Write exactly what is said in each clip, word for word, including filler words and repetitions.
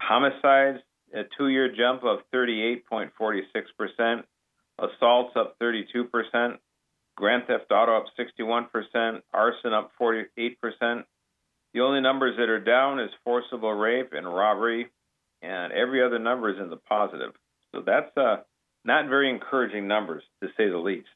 Homicides, a two-year jump of thirty-eight point four six percent. Assaults up thirty-two percent. Grand theft auto up sixty-one percent. Arson up forty-eight percent. The only numbers that are down is forcible rape and robbery, and every other number is in the positive. So that's uh, not very encouraging numbers, to say the least.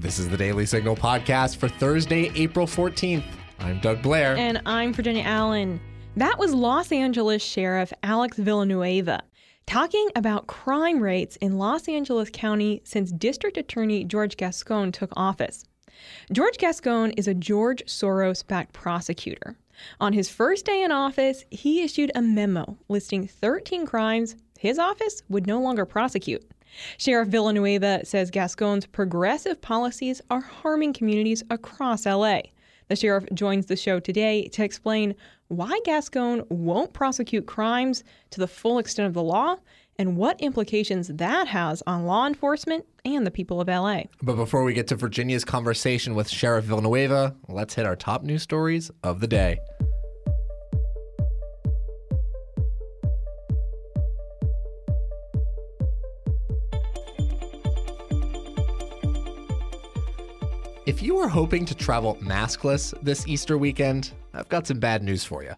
This is the Daily Signal podcast for Thursday, April fourteenth. I'm Doug Blair. And I'm Virginia Allen. That was Los Angeles Sheriff Alex Villanueva talking about crime rates in Los Angeles County since District Attorney George Gascon took office. George Gascon is a George Soros-backed prosecutor. On his first day in office, he issued a memo listing thirteen crimes his office would no longer prosecute. Sheriff Villanueva says Gascon's progressive policies are harming communities across L A. The sheriff joins the show today to explain why Gascon won't prosecute crimes to the full extent of the law and what implications that has on law enforcement and the people of L A. But before we get to Virginia's conversation with Sheriff Villanueva, let's hit our top news stories of the day. If you are hoping to travel maskless this Easter weekend, I've got some bad news for you.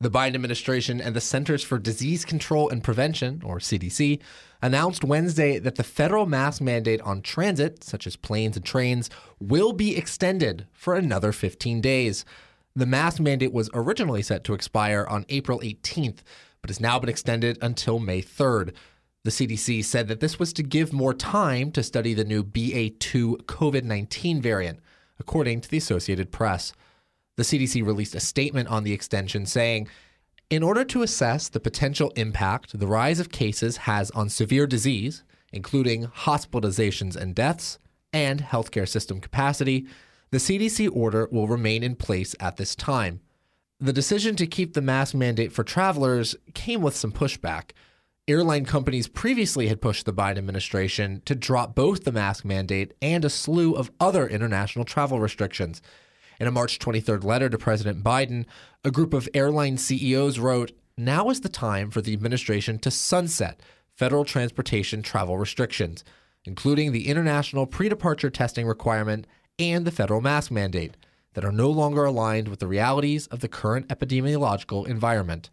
The Biden administration and the Centers for Disease Control and Prevention, or C D C, announced Wednesday that the federal mask mandate on transit, such as planes and trains, will be extended for another fifteen days. The mask mandate was originally set to expire on April eighteenth, but has now been extended until May third. The C D C said that this was to give more time to study the new B A two COVID nineteen variant, according to the Associated Press. The C D C released a statement on the extension saying, in order to assess the potential impact the rise of cases has on severe disease, including hospitalizations and deaths, and healthcare system capacity, the C D C order will remain in place at this time. The decision to keep the mask mandate for travelers came with some pushback. Airline companies previously had pushed the Biden administration to drop both the mask mandate and a slew of other international travel restrictions. In a March twenty-third letter to President Biden, a group of airline C E Os wrote, "Now is the time for the administration to sunset federal transportation travel restrictions, including the international pre-departure testing requirement and the federal mask mandate, that are no longer aligned with the realities of the current epidemiological environment."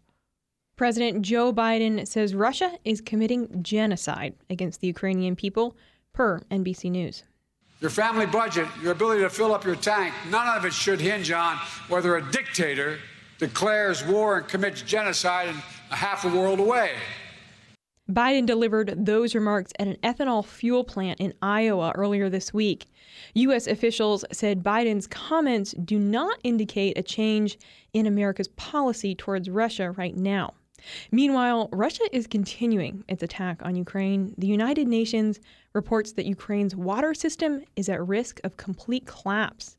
President Joe Biden says Russia is committing genocide against the Ukrainian people, per N B C News. Your family budget, your ability to fill up your tank, none of it should hinge on whether a dictator declares war and commits genocide in half a world away. Biden delivered those remarks at an ethanol fuel plant in Iowa earlier this week. U S officials said Biden's comments do not indicate a change in America's policy towards Russia right now. Meanwhile, Russia is continuing its attack on Ukraine. The United Nations reports that Ukraine's water system is at risk of complete collapse.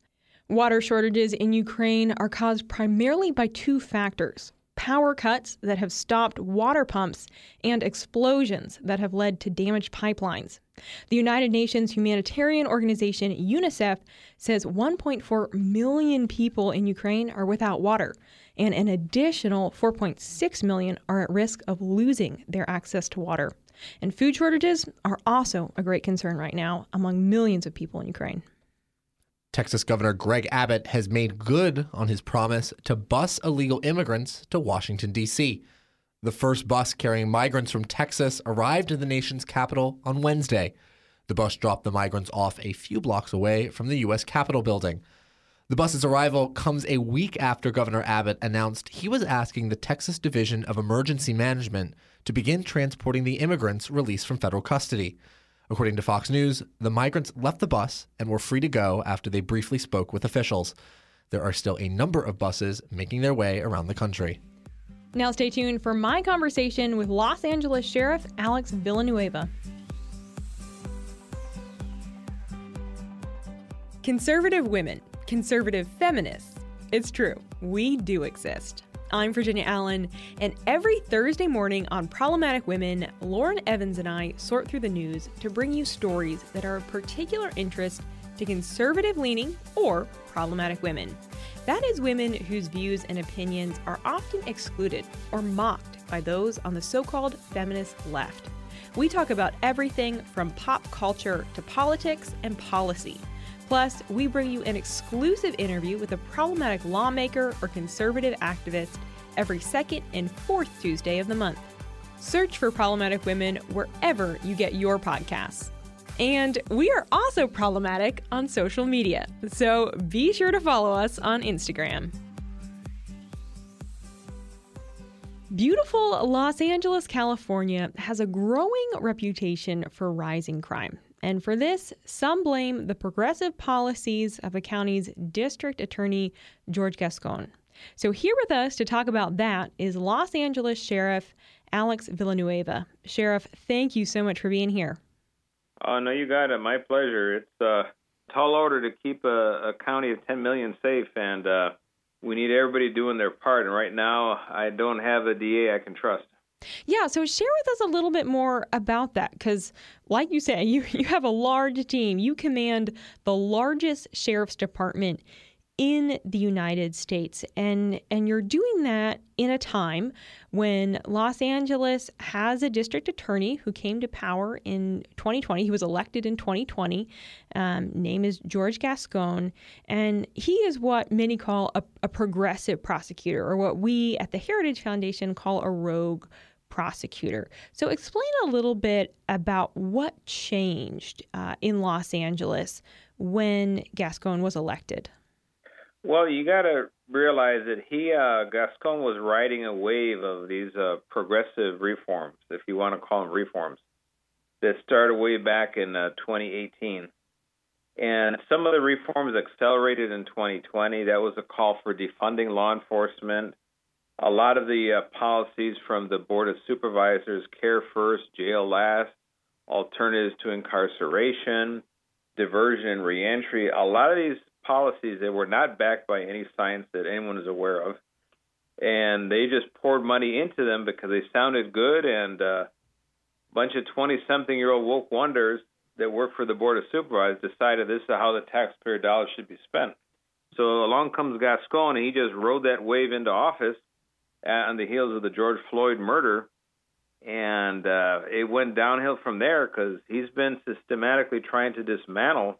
Water shortages in Ukraine are caused primarily by two factors: power cuts that have stopped water pumps and explosions that have led to damaged pipelines. The United Nations humanitarian organization UNICEF says one point four million people in Ukraine are without water, and an additional four point six million are at risk of losing their access to water. And food shortages are also a great concern right now among millions of people in Ukraine. Texas Governor Greg Abbott has made good on his promise to bus illegal immigrants to Washington, D C. The first bus carrying migrants from Texas arrived in the nation's capital on Wednesday. The bus dropped the migrants off a few blocks away from the U S Capitol building. The bus's arrival comes a week after Governor Abbott announced he was asking the Texas Division of Emergency Management to begin transporting the immigrants released from federal custody. According to Fox News, the migrants left the bus and were free to go after they briefly spoke with officials. There are still a number of buses making their way around the country. Now stay tuned for my conversation with Los Angeles Sheriff Alex Villanueva. Conservative women, conservative feminists. It's true, we do exist. I'm Virginia Allen, and every Thursday morning on Problematic Women, Lauren Evans and I sort through the news to bring you stories that are of particular interest to conservative-leaning or problematic women. That is women whose views and opinions are often excluded or mocked by those on the so-called feminist left. We talk about everything from pop culture to politics and policy. Plus, we bring you an exclusive interview with a problematic lawmaker or conservative activist every second and fourth Tuesday of the month. Search for Problematic Women wherever you get your podcasts. And we are also problematic on social media, so be sure to follow us on Instagram. Beautiful Los Angeles, California has a growing reputation for rising crime. And for this, some blame the progressive policies of the county's district attorney, George Gascon. So here with us to talk about that is Los Angeles Sheriff Alex Villanueva. Sheriff, thank you so much for being here. Oh, no, you got it. My pleasure. It's a tall order to keep a, a county of ten million safe, and uh, we need everybody doing their part. And right now, I don't have a D A I can trust. Yeah, so share with us a little bit more about that, because like you say, you, you have a large team. You command the largest sheriff's department in the United States, and and you're doing that in a time when Los Angeles has a district attorney who came to power in twenty twenty. He was elected in twenty twenty. Um, name is George Gascon, and he is what many call a, a progressive prosecutor, or what we at the Heritage Foundation call a rogue prosecutor. So explain a little bit about what changed uh, in Los Angeles when Gascon was elected. Well, you got to realize that he, uh, Gascon, was riding a wave of these uh, progressive reforms, if you want to call them reforms, that started way back in uh, twenty eighteen. And some of the reforms accelerated in twenty twenty. That was a call for defunding law enforcement. A lot of the uh, policies from the Board of Supervisors, care first, jail last, alternatives to incarceration, diversion and reentry, a lot of these policies that were not backed by any science that anyone is aware of, and they just poured money into them because they sounded good, and uh, a bunch of twenty-something-year-old woke wonders that work for the Board of Supervisors decided this is how the taxpayer dollars should be spent. So along comes Gascon, and he just rode that wave into office on the heels of the George Floyd murder, and uh, it went downhill from there because he's been systematically trying to dismantle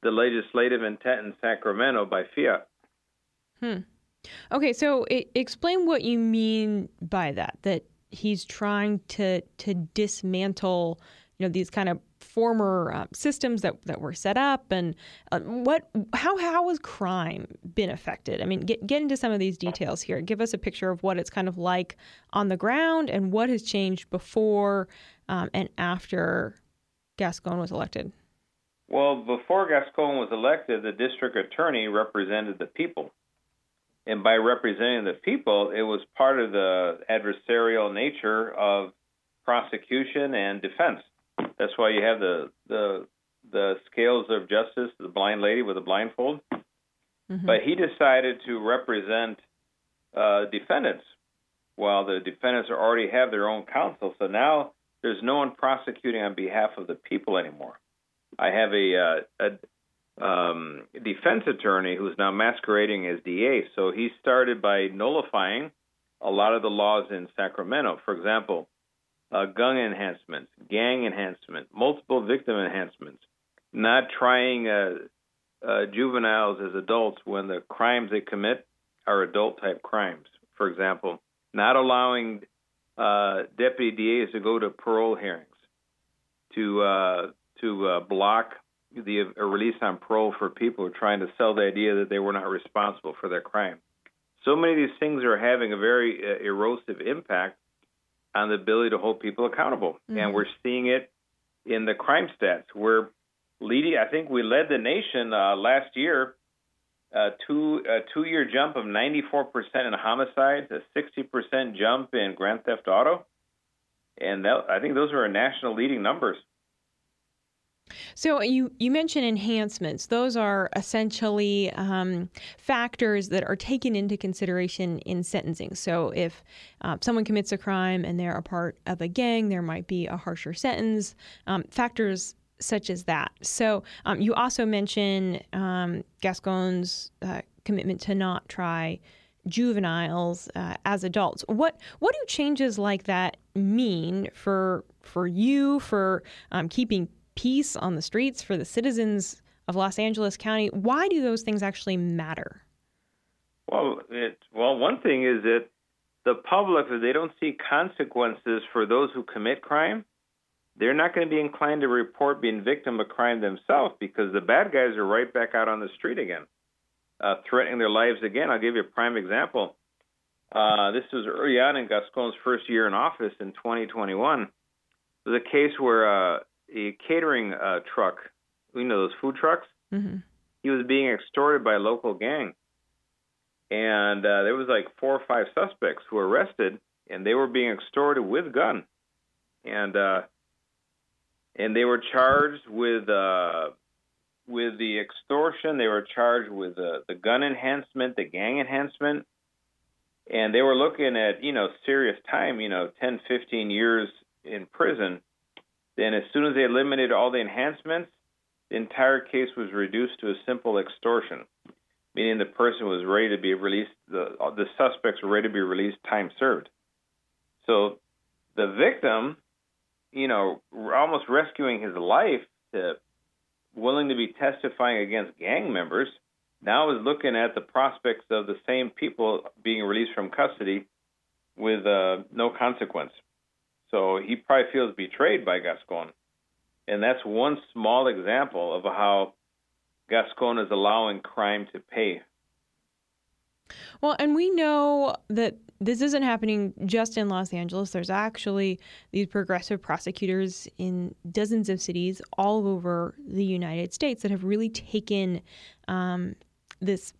the legislative intent in Sacramento by fiat. Hmm. Okay, so I- explain what you mean by that, that he's trying to to dismantle, you know, these kind of former uh, systems that, that were set up, and uh, what, how, how has crime been affected? I mean, get, get into some of these details here. Give us a picture of what it's kind of like on the ground and what has changed before um, and after Gascon was elected. Well, before Gascon was elected, the district attorney represented the people. And by representing the people, it was part of the adversarial nature of prosecution and defense. That's why you have the the, the scales of justice, the blind lady with a blindfold. Mm-hmm. But he decided to represent uh, defendants, while the defendants already have their own counsel. So now there's no one prosecuting on behalf of the people anymore. I have a, uh, a um, defense attorney who's now masquerading as D A. So he started by nullifying a lot of the laws in Sacramento. For example, uh, gun enhancements, gang enhancement, multiple victim enhancements, not trying uh, uh, juveniles as adults when the crimes they commit are adult-type crimes. For example, not allowing uh, deputy D As to go to parole hearings, to uh, to uh, block the uh, release on parole for people who are trying to sell the idea that they were not responsible for their crime. So many of these things are having a very uh, erosive impact on the ability to hold people accountable. Mm-hmm. And we're seeing it in the crime stats. We're leading, I think we led the nation uh, last year, uh, two, a two-year jump of ninety-four percent in homicides, a sixty percent jump in grand theft auto. And that, I think those are our national leading numbers. So you, you mentioned enhancements. Those are essentially um, factors that are taken into consideration in sentencing. So if uh, someone commits a crime and they're a part of a gang, there might be a harsher sentence. Um, factors such as that. So um, you also mentioned um, Gascon's uh, commitment to not try juveniles uh, as adults. What what do changes like that mean for for you, for um, keeping peace on the streets, for the citizens of Los Angeles County? Why do those things actually matter? Well, it, well, one thing is that the public, if they don't see consequences for those who commit crime, they're not going to be inclined to report being victim of crime themselves, because the bad guys are right back out on the street again, uh, threatening their lives again. I'll give you a prime example. Uh, this was early on in Gascon's first year in office in twenty twenty-one. It was a case where uh, a catering uh, truck, you know, those food trucks, mm-hmm. he was being extorted by a local gang. And uh, there was like four or five suspects who were arrested, and they were being extorted with gun. And uh, and they were charged with uh, with the extortion. They were charged with uh, the gun enhancement, the gang enhancement. And they were looking at, you know, serious time, you know, ten, fifteen years in prison. Then as soon as they eliminated all the enhancements, the entire case was reduced to a simple extortion, meaning the person was ready to be released, the, the suspects were ready to be released, time served. So the victim, you know, almost rescuing his life, to willing to be testifying against gang members, now is looking at the prospects of the same people being released from custody with uh, no consequence. So he probably feels betrayed by Gascon. And that's one small example of how Gascon is allowing crime to pay. Well, and we know that this isn't happening just in Los Angeles. There's actually these progressive prosecutors in dozens of cities all over the United States that have really taken um, this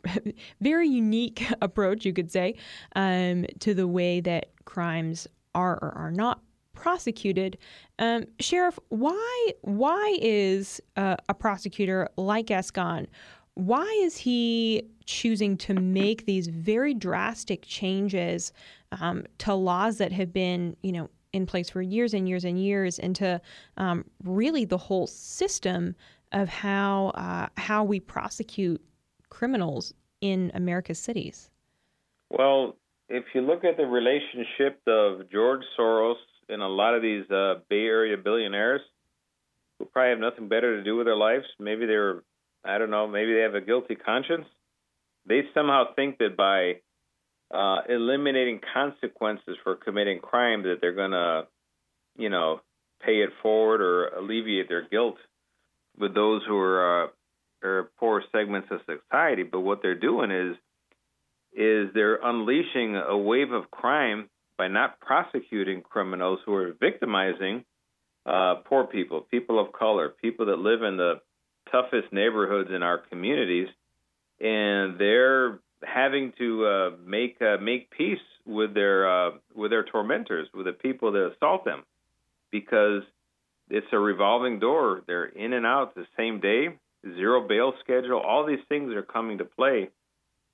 very unique approach, you could say, um, to the way that crimes are or are not prosecuted. Um, Sheriff, why why is uh, a prosecutor like Gascon, why is he choosing to make these very drastic changes um, to laws that have been, you know, in place for years and years and years, and to um, really the whole system of how uh, how we prosecute criminals in America's cities? Well, if you look at the relationship of George Soros and a lot of these uh, Bay Area billionaires who probably have nothing better to do with their lives, maybe they're, I don't know, maybe they have a guilty conscience, they somehow think that by uh, eliminating consequences for committing crime that they're going to, you know, pay it forward or alleviate their guilt with those who are, uh, are poor segments of society. But what they're doing is, is they're unleashing a wave of crime by not prosecuting criminals who are victimizing uh, poor people, people of color, people that live in the toughest neighborhoods in our communities, and they're having to uh, make uh, make peace with their uh, with their tormentors, with the people that assault them, because it's a revolving door. They're in and out the same day, zero bail schedule. All these things are coming to play,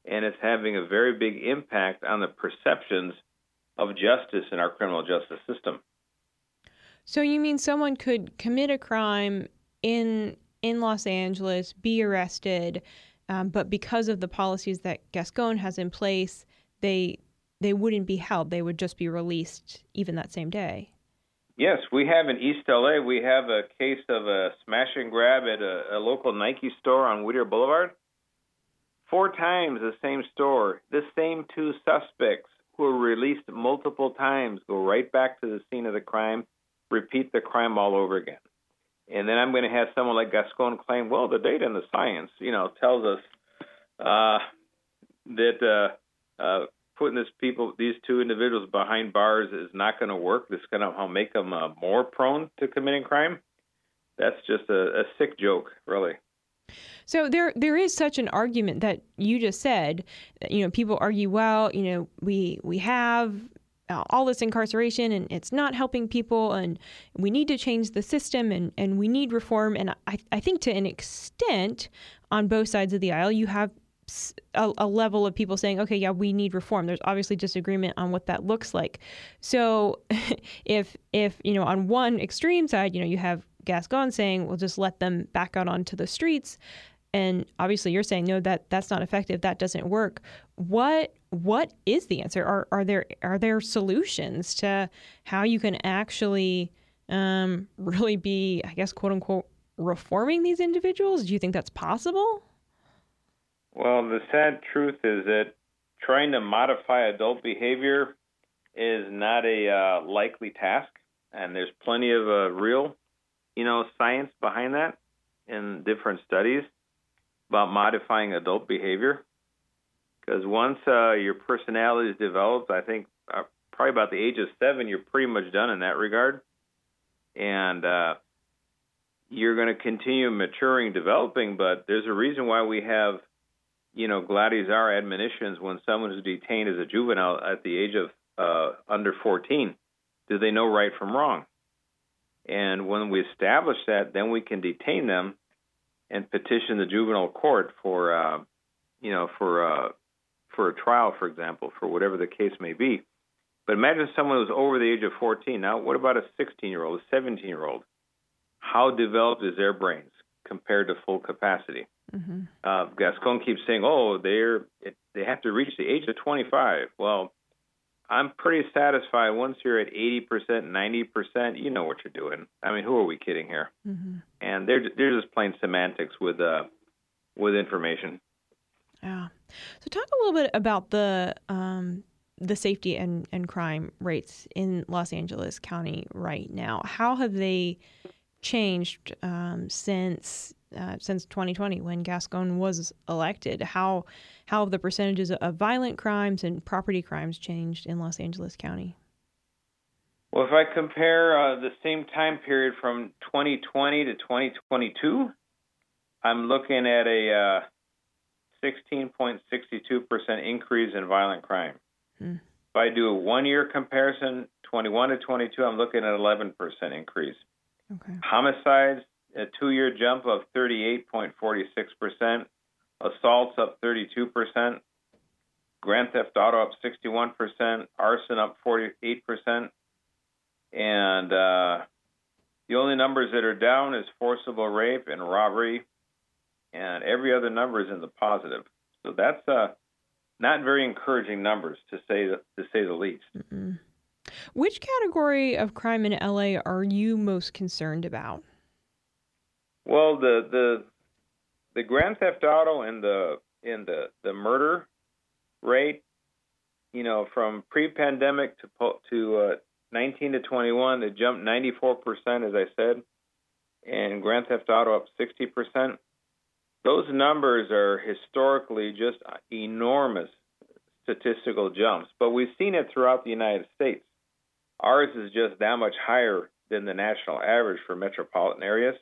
and it's having a very big impact on the perceptions of justice in our criminal justice system. So you mean someone could commit a crime in in Los Angeles, be arrested, um, but because of the policies that Gascon has in place, they they wouldn't be held. They would just be released even that same day. Yes, we have in East L A, we have a case of a smash and grab at a, a local Nike store on Whittier Boulevard. Four times the same store, the same two suspects, who are released multiple times, go right back to the scene of the crime, repeat the crime all over again. And then I'm going to have someone like Gascon claim, well, the data and the science, you know, tells us uh, that uh, uh, putting this people, these two individuals behind bars is not going to work. This is going to make them uh, more prone to committing crime. That's just a, a sick joke, really. So there, there is such an argument that you just said. You know, people argue, well, you know, we we have all this incarceration and it's not helping people, and we need to change the system, and, and we need reform. And I, I think to an extent, on both sides of the aisle, you have a, a level of people saying, okay, yeah, we need reform. There's obviously disagreement on what that looks like. So if if you know, on one extreme side, you know, you have Gascon saying, we'll just let them back out onto the streets. And obviously you're saying, no, that that's not effective. That doesn't work. What what is the answer? Are are there are there solutions to how you can actually um, really be, I guess, quote unquote, reforming these individuals? Do you think that's possible? Well, the sad truth is that trying to modify adult behavior is not a uh, likely task. And there's plenty of uh, real, you know, science behind that in different studies about modifying adult behavior, because once uh, your personality is developed, I think uh, probably about the age of seven, you're pretty much done in that regard, and uh, you're going to continue maturing, developing. But there's a reason why we have, you know, Gladys R admonitions when someone is detained as a juvenile at the age of uh, under fourteen. Do they know right from wrong? And when we establish that, then we can detain them and petition the juvenile court for, uh, you know, for uh, for a trial, for example, for whatever the case may be. But imagine someone who's over the age of fourteen. Now, what about a sixteen-year-old, a seventeen-year-old? How developed is their brains compared to full capacity? Mm-hmm. Uh, Gascon keeps saying, oh, they're they have to reach the age of twenty-five. Well, I'm pretty satisfied once you're at eighty percent, ninety percent, you know what you're doing. I mean, who are we kidding here? Mm-hmm. And they're, they're just plain semantics with uh, with information. Yeah. So talk a little bit about the um, the safety and, and crime rates in Los Angeles County right now. How have they changed um, since uh, since twenty twenty when Gascon was elected? How how have the percentages of violent crimes and property crimes changed in Los Angeles County? Well, if I compare uh, the same time period from twenty twenty to twenty twenty-two, I'm looking at a uh, sixteen point six two percent increase in violent crime. Hmm. If I do a one-year comparison, twenty-one to twenty-two, I'm looking at an eleven percent increase. Okay. Homicides, a two-year jump of thirty-eight point four six percent. Assaults up thirty-two percent. Grand theft auto up sixty-one percent. Arson up forty-eight percent. And uh, the only numbers that are down is forcible rape and robbery, and every other number is in the positive. So that's uh, not very encouraging numbers, to say the, to say the least. Mm-hmm. Which category of crime in L A are you most concerned about? Well, the the the grand theft auto and the and the the murder rate, you know, from pre-pandemic to to uh, nineteen to twenty-one, they jumped ninety-four percent, as I said, and Grand Theft Auto up sixty percent. Those numbers are historically just enormous statistical jumps, but we've seen it throughout the United States. Ours is just that much higher than the national average for metropolitan areas.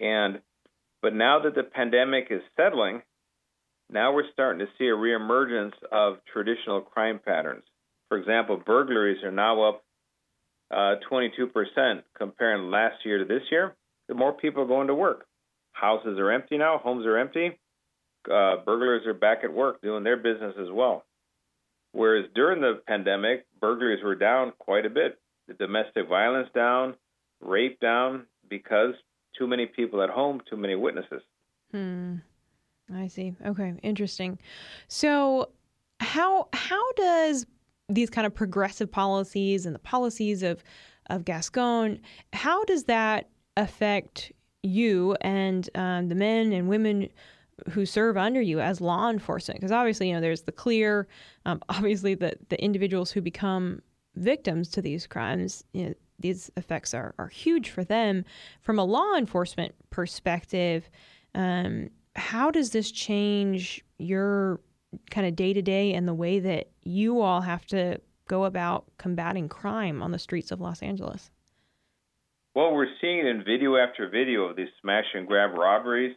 And but now that the pandemic is settling, now we're starting to see a reemergence of traditional crime patterns. For example, burglaries are now up uh, twenty-two percent comparing last year to this year. The more people are going to work. Houses are empty now. Homes are empty. Uh, burglars are back at work doing their business as well. Whereas during the pandemic, burglaries were down quite a bit. The domestic violence down, rape down, because too many people at home, too many witnesses. Hmm. I see. Okay. Interesting. So how how does these kind of progressive policies and the policies of, of Gascon, how does that affect you and um, the men and women who serve under you as law enforcement? Because obviously, you know, there's the clear, um, obviously the, the individuals who become victims to these crimes, you know, these effects are, are huge for them. From a law enforcement perspective, um, how does this change your kind of day-to-day and the way that you all have to go about combating crime on the streets of Los Angeles? Well, we're seeing it in video after video of these smash-and-grab robberies.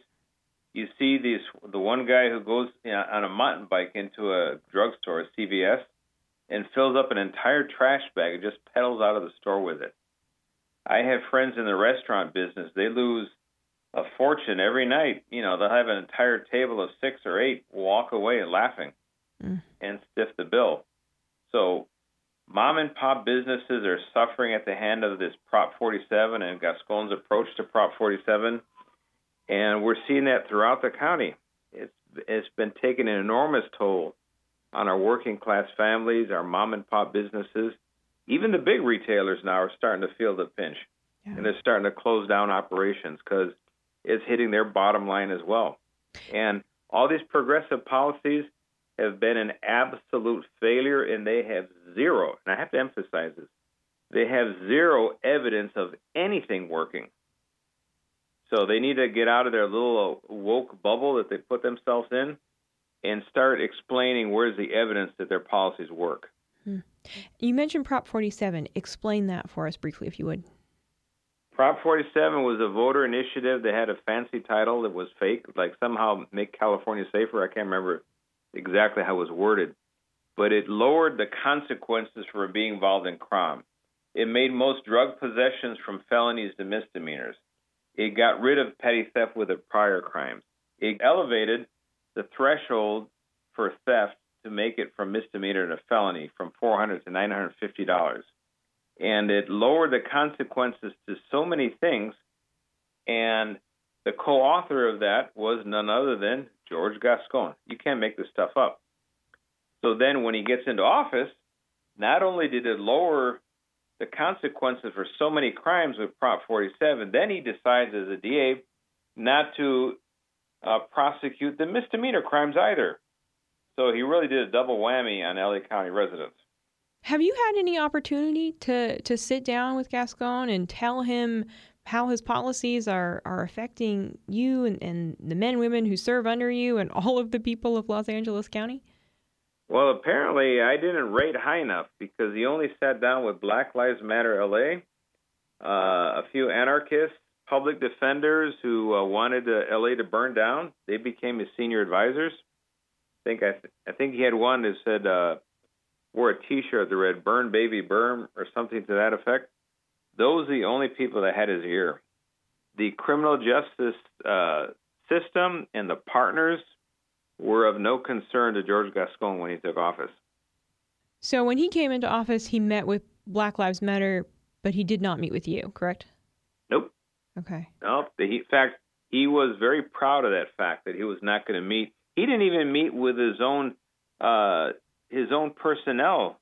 You see these, the one guy who goes on a mountain bike into a drugstore, a C V S, and fills up an entire trash bag and just pedals out of the store with it. I have friends in the restaurant business. They lose a fortune every night. You know, they'll have an entire table of six or eight walk away laughing mm. and stiff the bill. So mom and pop businesses are suffering at the hand of this Prop forty-seven and Gascon's approach to Prop forty-seven, and we're seeing that throughout the county. It's it's been taking an enormous toll on our working class families, our mom and pop businesses. Even the big retailers now are starting to feel the pinch, yeah. and they're starting to close down operations because it's hitting their bottom line as well. And all these progressive policies have been an absolute failure, and they have zero, and I have to emphasize this, they have zero evidence of anything working. So they need to get out of their little woke bubble that they put themselves in and start explaining where's the evidence that their policies work. Hmm. You mentioned Prop forty-seven. Explain that for us briefly, if you would. Prop forty-seven was a voter initiative that had a fancy title that was fake, like somehow make California safer. I can't remember exactly how it was worded, but it lowered the consequences for being involved in crime. It made most drug possessions from felonies to misdemeanors. It got rid of petty theft with a prior crime. It elevated the threshold for theft to make it from misdemeanor to felony from four hundred dollars to nine hundred fifty dollars. And it lowered the consequences to so many things. And the co-author of that was none other than George Gascon. You can't make this stuff up. So then when he gets into office, not only did it lower the consequences for so many crimes with Prop forty-seven, then he decides as a D A not to uh, prosecute the misdemeanor crimes either. So he really did a double whammy on L A County residents. Have you had any opportunity to, to sit down with Gascon and tell him how his policies are, are affecting you and, and the men and women who serve under you and all of the people of Los Angeles County? Well, apparently I didn't rate high enough because he only sat down with Black Lives Matter L A, uh, a few anarchists, public defenders who uh, wanted uh, L A to burn down. They became his senior advisors. I think I, th- I think he had one that said uh, wore a T-shirt that read "Burn, Baby, Burn" or something to that effect. Those are the only people that had his ear. The criminal justice uh, system and the partners were of no concern to George Gascon when he took office. So when he came into office, he met with Black Lives Matter, but he did not meet with you, correct? Nope. Okay. Nope. In fact, he was very proud of that fact that he was not going to meet. He didn't even meet with his own uh, his own personnel,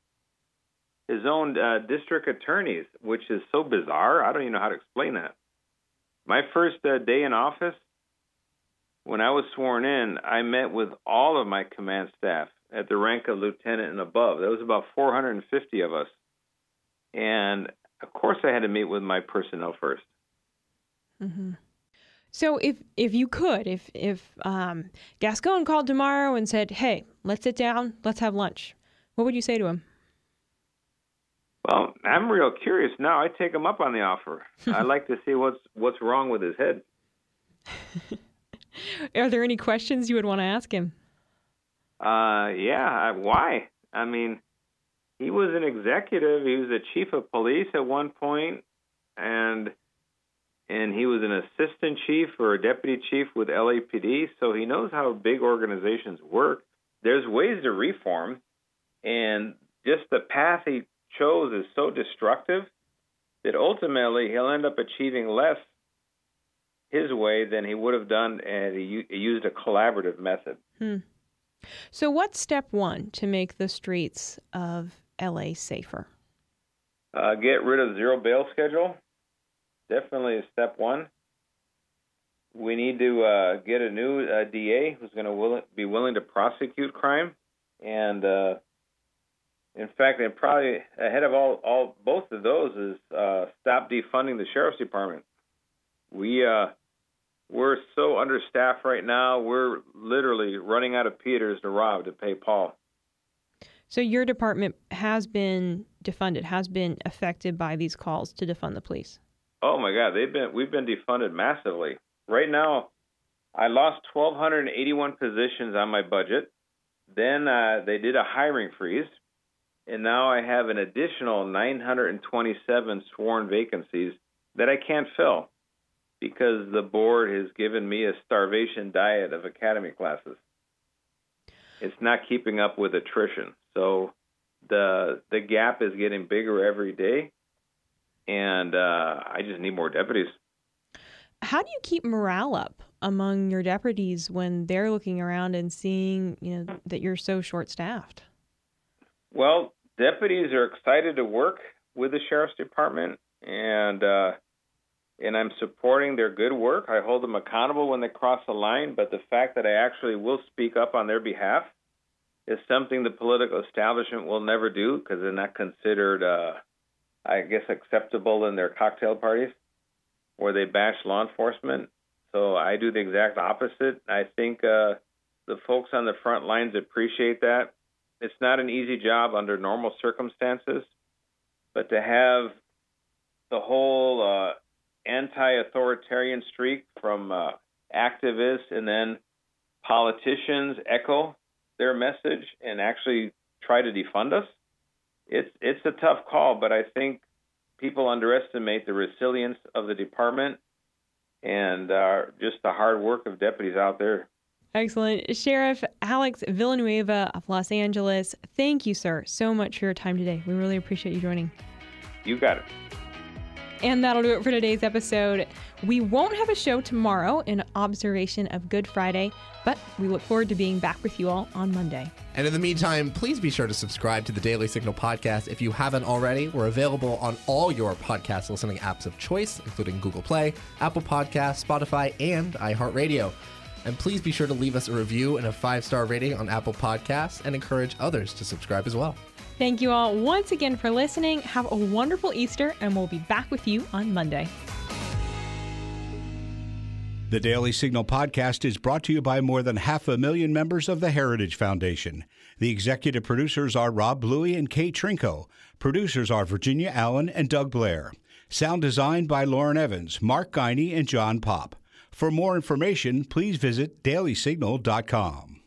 his own uh, district attorneys, which is so bizarre. I don't even know how to explain that. My first uh, day in office, when I was sworn in, I met with all of my command staff at the rank of lieutenant and above. That was about four hundred fifty of us. And, of course, I had to meet with my personnel first. Mm-hmm. So if if you could, if, if um, Gascon called tomorrow and said, hey, let's sit down, let's have lunch, what would you say to him? Well, I'm real curious now. I take him up on the offer. I'd like to see what's what's wrong with his head. Are there any questions you would want to ask him? Uh, yeah. Why? I mean, he was an executive. He was the chief of police at one point, and and he was an assistant chief or a deputy chief with L A P D, so he knows how big organizations work. There's ways to reform, and just the path he chose is so destructive that ultimately he'll end up achieving less his way than he would have done and he used a collaborative method. Hmm. So what's step one to make the streets of L A safer? Uh, get rid of zero bail schedule. Definitely is step one. We need to uh, get a new uh, D A who's going to will- be willing to prosecute crime. And uh, in fact, and probably ahead of all, all both of those is uh, stop defunding the sheriff's department. We, uh, we're so understaffed right now. We're literally running out of Peters to Rob to pay Paul. So your department has been defunded, has been affected by these calls to defund the police. Oh my God, they've been we've been defunded massively. Right now, I lost one thousand two hundred eighty-one positions on my budget. Then uh, they did a hiring freeze, and now I have an additional nine hundred twenty-seven sworn vacancies that I can't fill, because the board has given me a starvation diet of academy classes. It's not keeping up with attrition. So the the gap is getting bigger every day, and uh, I just need more deputies. How do you keep morale up among your deputies when they're looking around and seeing, you know, that you're so short-staffed? Well, deputies are excited to work with the sheriff's department, and uh, and I'm supporting their good work. I hold them accountable when they cross the line, but the fact that I actually will speak up on their behalf is something the political establishment will never do because they're not considered, uh, I guess, acceptable in their cocktail parties where they bash law enforcement. So I do the exact opposite. I think uh, the folks on the front lines appreciate that. It's not an easy job under normal circumstances, but to have the whole uh, anti-authoritarian streak from uh, activists and then politicians echo their message and actually try to defund us, it's it's a tough call, but I think people underestimate the resilience of the department and uh, just the hard work of deputies out there. Excellent. Sheriff Alex Villanueva of Los Angeles, thank you, sir, so much for your time today. We really appreciate you joining. You got it. And that'll do it for today's episode. We won't have a show tomorrow in observation of Good Friday, but we look forward to being back with you all on Monday. And in the meantime, please be sure to subscribe to the Daily Signal podcast if you haven't already. We're available on all your podcast listening apps of choice, including Google Play, Apple Podcasts, Spotify, and iHeartRadio. And please be sure to leave us a review and a five-star rating on Apple Podcasts and encourage others to subscribe as well. Thank you all once again for listening. Have a wonderful Easter, and we'll be back with you on Monday. The Daily Signal podcast is brought to you by more than half a million members of the Heritage Foundation. The executive producers are Rob Bluey and Kate Trinko. Producers are Virginia Allen and Doug Blair. Sound design by Lauren Evans, Mark Guiney, and John Popp. For more information, please visit daily signal dot com.